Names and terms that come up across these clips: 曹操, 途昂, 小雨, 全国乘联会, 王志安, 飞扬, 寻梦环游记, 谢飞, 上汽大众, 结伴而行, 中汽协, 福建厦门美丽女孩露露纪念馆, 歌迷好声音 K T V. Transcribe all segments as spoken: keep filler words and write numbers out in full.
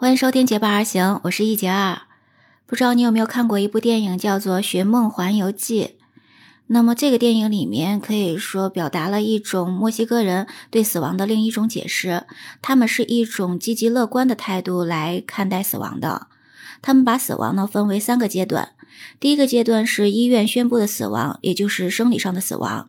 欢迎收听《结伴而行》，我是一杰二。不知道你有没有看过一部电影叫做《寻梦环游记》。那么这个电影里面可以说表达了一种墨西哥人对死亡的另一种解释，他们是一种积极乐观的态度来看待死亡的。他们把死亡呢分为三个阶段，第一个阶段是医院宣布的死亡，也就是生理上的死亡。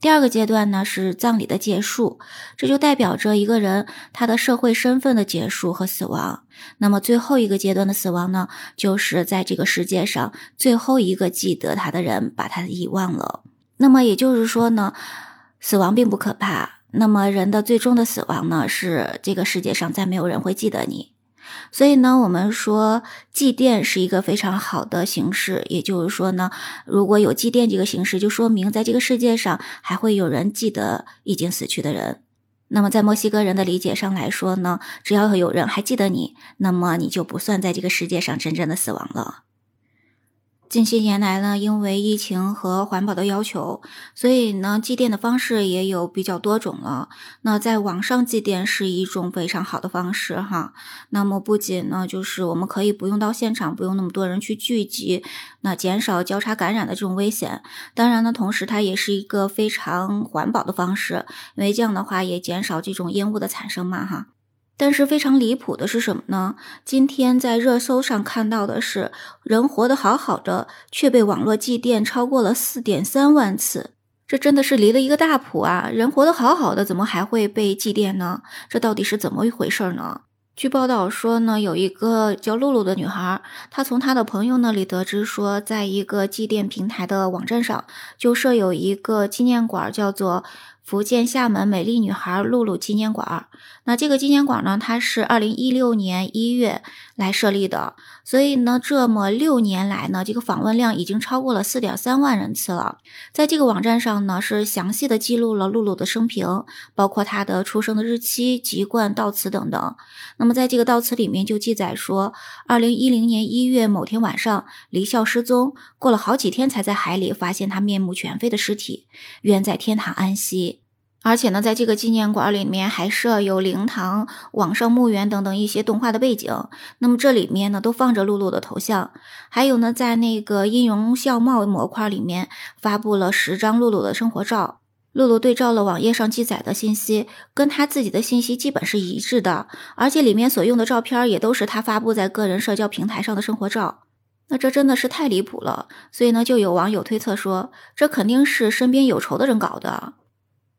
第二个阶段呢是葬礼的结束，这就代表着一个人他的社会身份的结束和死亡。那么最后一个阶段的死亡呢，就是在这个世界上最后一个记得他的人把他遗忘了。那么也就是说呢，死亡并不可怕，那么人的最终的死亡呢，是这个世界上再没有人会记得你。所以呢，我们说祭奠是一个非常好的形式，也就是说呢，如果有祭奠这个形式，就说明在这个世界上还会有人记得已经死去的人。那么在墨西哥人的理解上来说呢，只要有人还记得你，那么你就不算在这个世界上真正的死亡了。近些年来呢，因为疫情和环保的要求，所以呢祭奠的方式也有比较多种了。那在网上祭奠是一种非常好的方式哈。那么不仅呢就是我们可以不用到现场，不用那么多人去聚集，那减少交叉感染的这种危险。当然呢，同时它也是一个非常环保的方式，因为这样的话也减少这种烟雾的产生嘛哈。但是非常离谱的是什么呢？今天在热搜上看到的是，人活得好好的，却被网络祭奠超过了 四点三万次。这真的是离了一个大谱啊，人活得好好的，怎么还会被祭奠呢？这到底是怎么一回事呢？据报道说呢，有一个叫露露的女孩，她从她的朋友那里得知说，在一个祭奠平台的网站上，就设有一个纪念馆，叫做福建厦门美丽女孩露露纪念馆。那这个纪念馆呢，它是二零一六年一月来设立的，所以呢，这么六年来呢，这个访问量已经超过了 四点三万人次了。在这个网站上呢，是详细的记录了露露的生平，包括她的出生的日期、籍贯、悼词等等。那么在这个悼词里面就记载说，二零一零年一月某天晚上离校失踪，过了好几天才在海里发现她面目全非的尸体，愿在天堂安息。而且呢，在这个纪念馆里面还设有灵堂、网上墓园等等一些动画的背景，那么这里面呢都放着露露的头像。还有呢，在那个音容笑貌模块里面发布了十张露露的生活照，露露对照了网页上记载的信息，跟她自己的信息基本是一致的，而且里面所用的照片也都是她发布在个人社交平台上的生活照。那这真的是太离谱了，所以呢，就有网友推测说，这肯定是身边有仇的人搞的。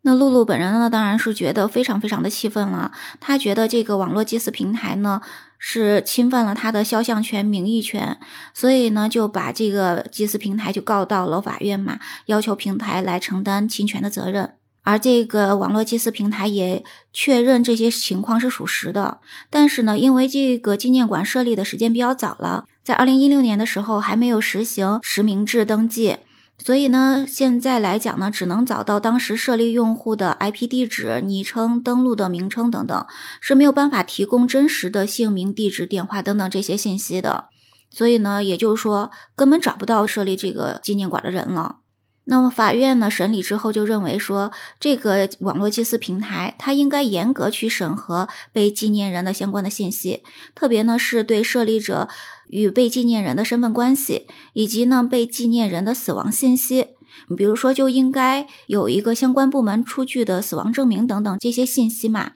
那露露本人呢，当然是觉得非常非常的气愤了。她觉得这个网络祭祀平台呢，是侵犯了她的肖像权、名誉权，所以呢，就把这个祭祀平台就告到了法院嘛，要求平台来承担侵权的责任。而这个网络祭祀平台也确认这些情况是属实的，但是呢，因为这个纪念馆设立的时间比较早了，在二零一六年的时候还没有实行实名制登记。所以呢，现在来讲呢，只能找到当时设立用户的 I P 地址、昵称、登录的名称等等，是没有办法提供真实的姓名、地址、电话等等这些信息的。所以呢，也就是说，根本找不到设立这个纪念馆的人了。那么法院呢审理之后就认为说，这个网络祭祀平台它应该严格去审核被纪念人的相关的信息，特别呢是对设立者与被纪念人的身份关系，以及呢被纪念人的死亡信息。比如说就应该有一个相关部门出具的死亡证明等等这些信息嘛。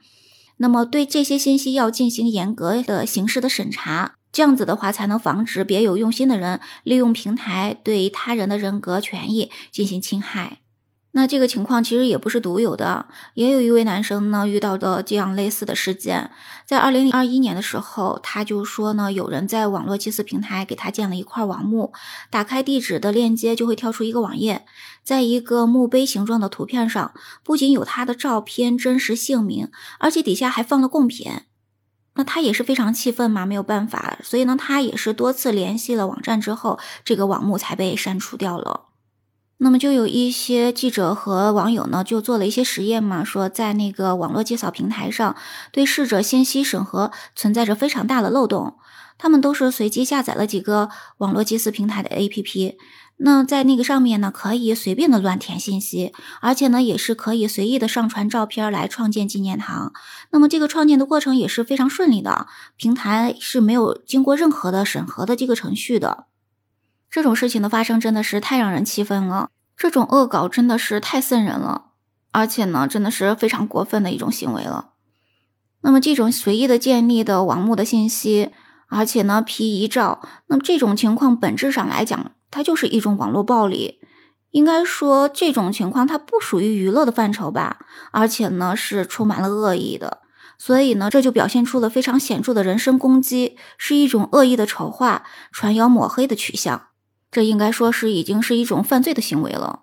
那么对这些信息要进行严格的形式的审查，这样子的话才能防止别有用心的人利用平台对他人的人格权益进行侵害。那这个情况其实也不是独有的，也有一位男生呢遇到的这样类似的事件。在二零二一年的时候，他就说呢，有人在网络祭祀平台给他建了一块网墓，打开地址的链接就会跳出一个网页，在一个墓碑形状的图片上不仅有他的照片、真实姓名，而且底下还放了贡品。那他也是非常气愤嘛，没有办法，所以呢，他也是多次联系了网站之后，这个网目才被删除掉了。那么就有一些记者和网友呢，就做了一些实验嘛，说在那个网络祭扫平台上，对逝者信息审核存在着非常大的漏洞。他们都是随机下载了几个网络祭祀平台的 A P P，那在那个上面呢，可以随便的乱填信息，而且呢，也是可以随意的上传照片来创建纪念堂。那么这个创建的过程也是非常顺利的，平台是没有经过任何的审核的这个程序的。这种事情的发生真的是太让人气愤了，这种恶搞真的是太瘆人了，而且呢，真的是非常过分的一种行为了。那么这种随意的建立的网目的信息，而且呢批遗照，那么这种情况本质上来讲，它就是一种网络暴力。应该说这种情况它不属于娱乐的范畴吧，而且呢是充满了恶意的。所以呢，这就表现出了非常显著的人身攻击，是一种恶意的丑化、传谣抹黑的取向。这应该说是已经是一种犯罪的行为了。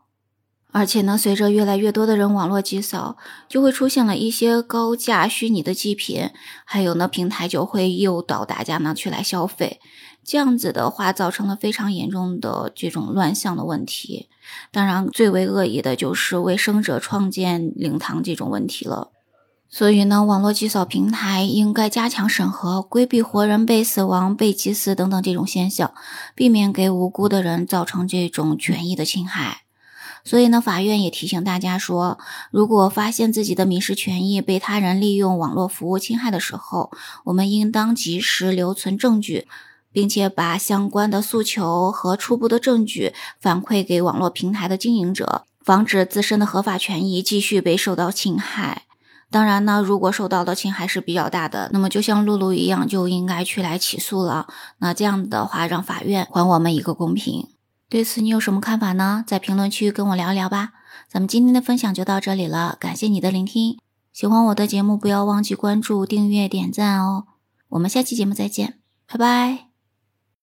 而且呢，随着越来越多的人网络祭扫，就会出现了一些高价虚拟的祭品，还有呢，平台就会诱导大家呢去来消费。这样子的话，造成了非常严重的这种乱象的问题。当然，最为恶意的就是为生者创建灵堂这种问题了。所以呢，网络祭扫平台应该加强审核，规避活人被死亡、被祭祀等等这种现象，避免给无辜的人造成这种权益的侵害。所以呢，法院也提醒大家说，如果发现自己的民事权益被他人利用网络服务侵害的时候，我们应当及时留存证据，并且把相关的诉求和初步的证据反馈给网络平台的经营者，防止自身的合法权益继续被受到侵害。当然呢，如果受到的侵害是比较大的，那么就像露露一样，就应该去来起诉了。那这样的话，让法院还我们一个公平。对此你有什么看法呢？在评论区跟我聊一聊吧。咱们今天的分享就到这里了，感谢你的聆听。喜欢我的节目，不要忘记关注、订阅、点赞哦。我们下期节目再见，拜拜。